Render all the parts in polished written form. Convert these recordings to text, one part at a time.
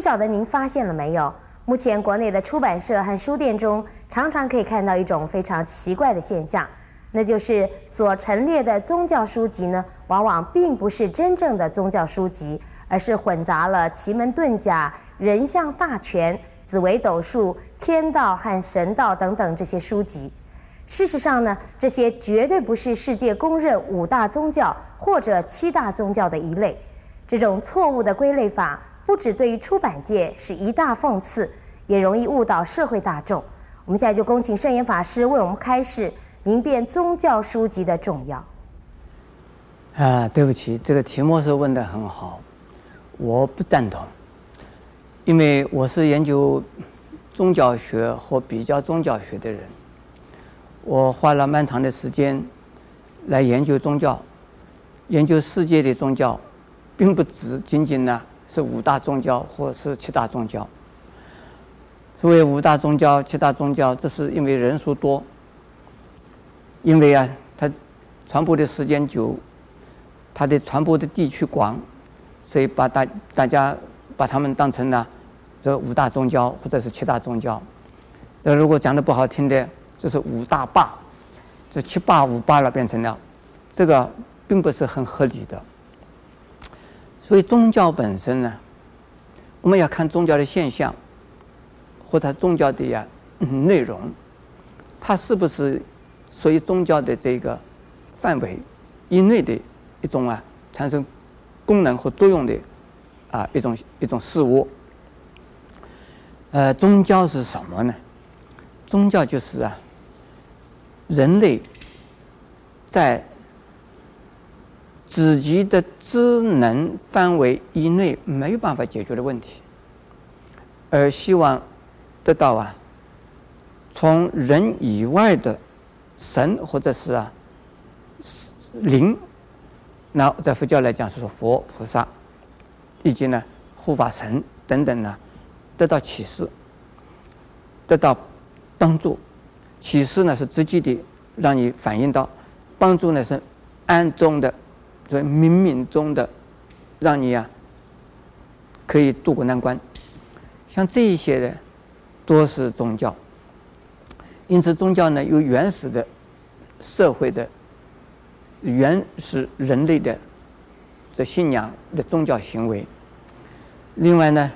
不晓得您发现了没有？目前国内的出版社和书店中，常常可以看到一种非常奇怪的现象，那就是所陈列的宗教书籍呢，往往并不是真正的宗教书籍，而是混杂了奇门遁甲、人相大全、紫微斗数、天道和神道等等这些书籍。事实上呢，这些绝对不是世界公认五大宗教或者七大宗教的一类。这种错误的归类法，不只对于出版界是一大讽刺，也容易误导社会大众。我们现在就恭请圣严法师为我们开示，明辨宗教书籍的重要。啊，对不起，这个题目是问得很好，我不赞同，因为我是研究宗教学和比较宗教学的人。我花了漫长的时间来研究宗教，研究世界的宗教，并不只仅仅呢是五大宗教或是七大宗教。所谓五大宗教、七大宗教，这是因为人数多，因为啊它传播的时间久，它的传播的地区广，所以把大家把它们当成呢这五大宗教或者是七大宗教。这如果讲的不好听的，这是五大霸，这七霸五霸了变成了，这个并不是很合理的。所以宗教本身呢，我们要看宗教的现象，或者宗教的呀、内容，它是不是属于宗教的这个范围以内的一种啊产生功能和作用的啊一种事物。宗教是什么呢？宗教就是啊。人类在自己的知能范围以内没有办法解决的问题，而希望得到啊从人以外的神或者是啊灵，那在佛教来讲是说佛菩萨以及呢护法神等等呢，得到启示，得到帮助。启示呢是直接的让你反映到，帮助呢是暗中的，所以冥冥中的，让你啊可以渡过难关。像这一些呢，多是宗教。因此，宗教呢有原始的社会的、原始人类的这信仰的宗教行为。另外呢，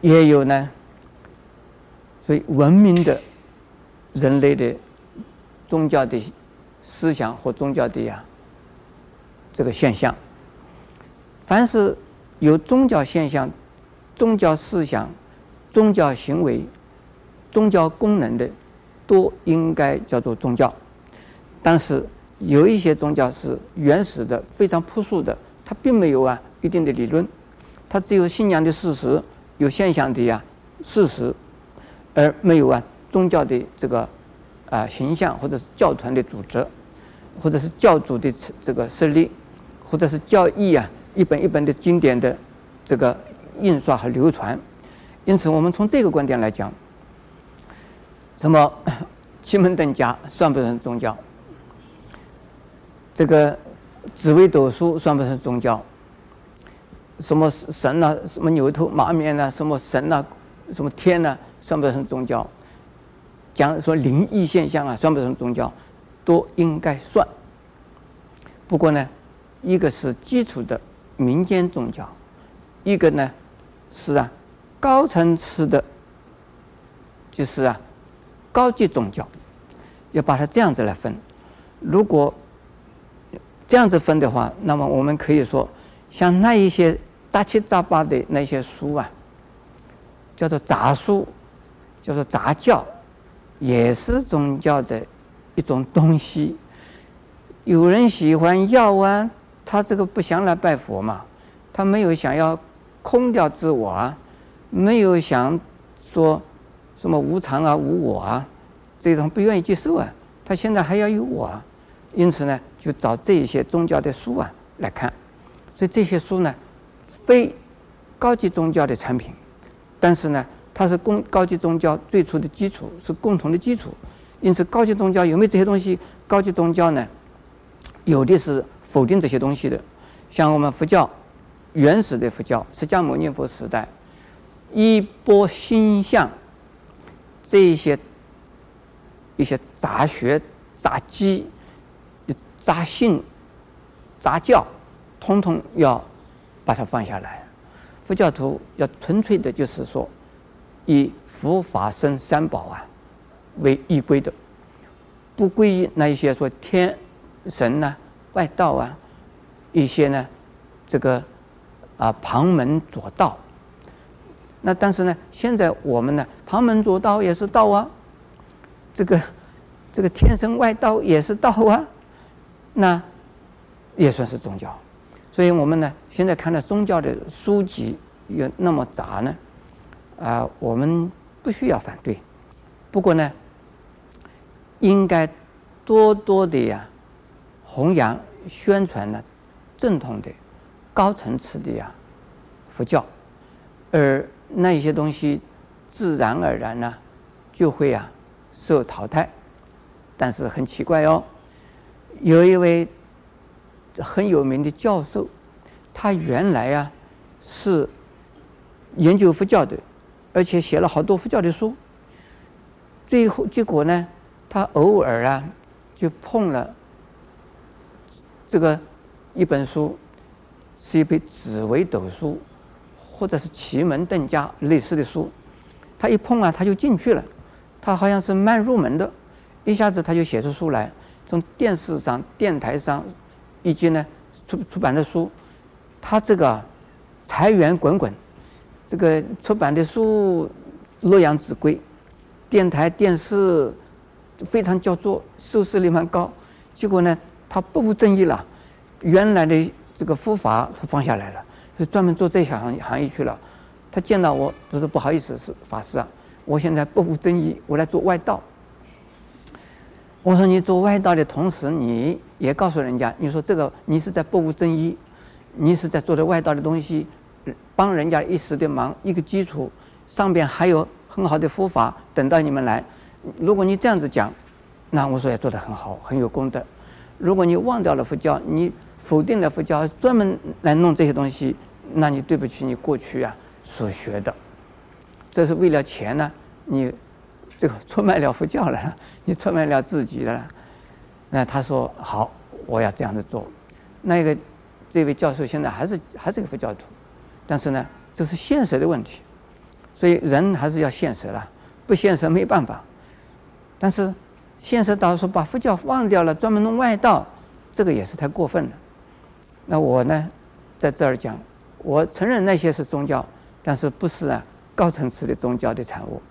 也有呢，所以文明的。人类的宗教的思想或宗教的呀、这个现象，凡是有宗教现象、宗教思想、宗教行为、宗教功能的，都应该叫做宗教。但是有一些宗教是原始的、非常朴素的，它并没有啊一定的理论，它只有信仰的事实、有现象的呀、事实，而没有啊。宗教的这个形象，或者是教团的组织，或者是教主的这个设立，或者是教义啊一本一本的经典的这个印刷和流传。因此我们从这个观点来讲，什么奇门遁甲算不算宗教，这个紫微斗数算不算宗教，什么神啊，什么牛头马面啊，什么神啊，什么天啊，算不算宗教，讲说灵异现象啊，算不算宗教，都应该算。不过呢，一个是基础的民间宗教，一个呢是啊高层次的，就是啊高级宗教，要把它这样子来分。如果这样子分的话，那么我们可以说，像那一些杂七杂八的那些书啊，叫做杂书，叫做杂教。也是宗教的一种东西，有人喜欢药啊，他这个不想来拜佛嘛，他没有想要空掉自我啊，没有想说什么无常啊、无我啊，这种不愿意接受啊，他现在还要有我啊，因此呢，就找这些宗教的书啊来看，所以这些书呢，非高级宗教的产品，但是呢。它是高级宗教最初的基础，是共同的基础。因此，高级宗教有没有这些东西？高级宗教呢，有的是否定这些东西的。像我们佛教，原始的佛教，释迦牟尼佛时代，衣钵星象这些杂学、杂技、杂性、杂教，统统要把它放下来。佛教徒要纯粹的，就是说以佛法僧三宝啊为依归的，不归于那一些说天神呐、外道啊，一些呢这个旁门左道。那但是呢，现在我们呢，旁门左道也是道啊，这个天神外道也是道啊，那也算是宗教。所以我们呢，现在看到宗教的书籍有那么杂呢，我们不需要反对。不过呢，应该多多的呀，弘扬宣传呢，正统的、高层次的呀，佛教，而那一些东西自然而然呢，就会啊受淘汰。但是很奇怪哦，有一位很有名的教授，他原来啊是研究佛教的，而且写了好多佛教的书。最后结果呢，他偶尔啊就碰了这个一本书，是一本紫微斗数或者是奇门遁甲类似的书，他一碰啊他就进去了，他好像是慢入门的，一下子他就写出书来，从电视上、电台上以及呢出版的书，他这个财源滚滚，这个出版的书洛阳纸贵，电台电视非常叫座，收视率蛮高。结果呢，他不务正业了，原来的这个佛法他放下来了，就专门做这些行业去了。他见到我就说：“不好意思，是法师啊，我现在不务正业，我来做外道。”我说：“你做外道的同时，你也告诉人家，你说这个你是在不务正业，你是在做的外道的东西，帮人家一时的忙，一个基础上边还有很好的佛法等到你们来。如果你这样子讲，那我说也做得很好，很有功德。如果你忘掉了佛教，你否定了佛教，专门来弄这些东西，那你对不起你过去啊所学的。这是为了钱呢，你这个出卖了佛教了，你出卖了自己了。”那他说：“好，我要这样子做。”这位教授现在还是个佛教徒，但是呢，这是现实的问题，所以人还是要现实了，不现实没办法。但是现实到说把佛教忘掉了，专门弄外道，这个也是太过分了。那我呢，在这儿讲，我承认那些是宗教，但是不是高层次的宗教的产物。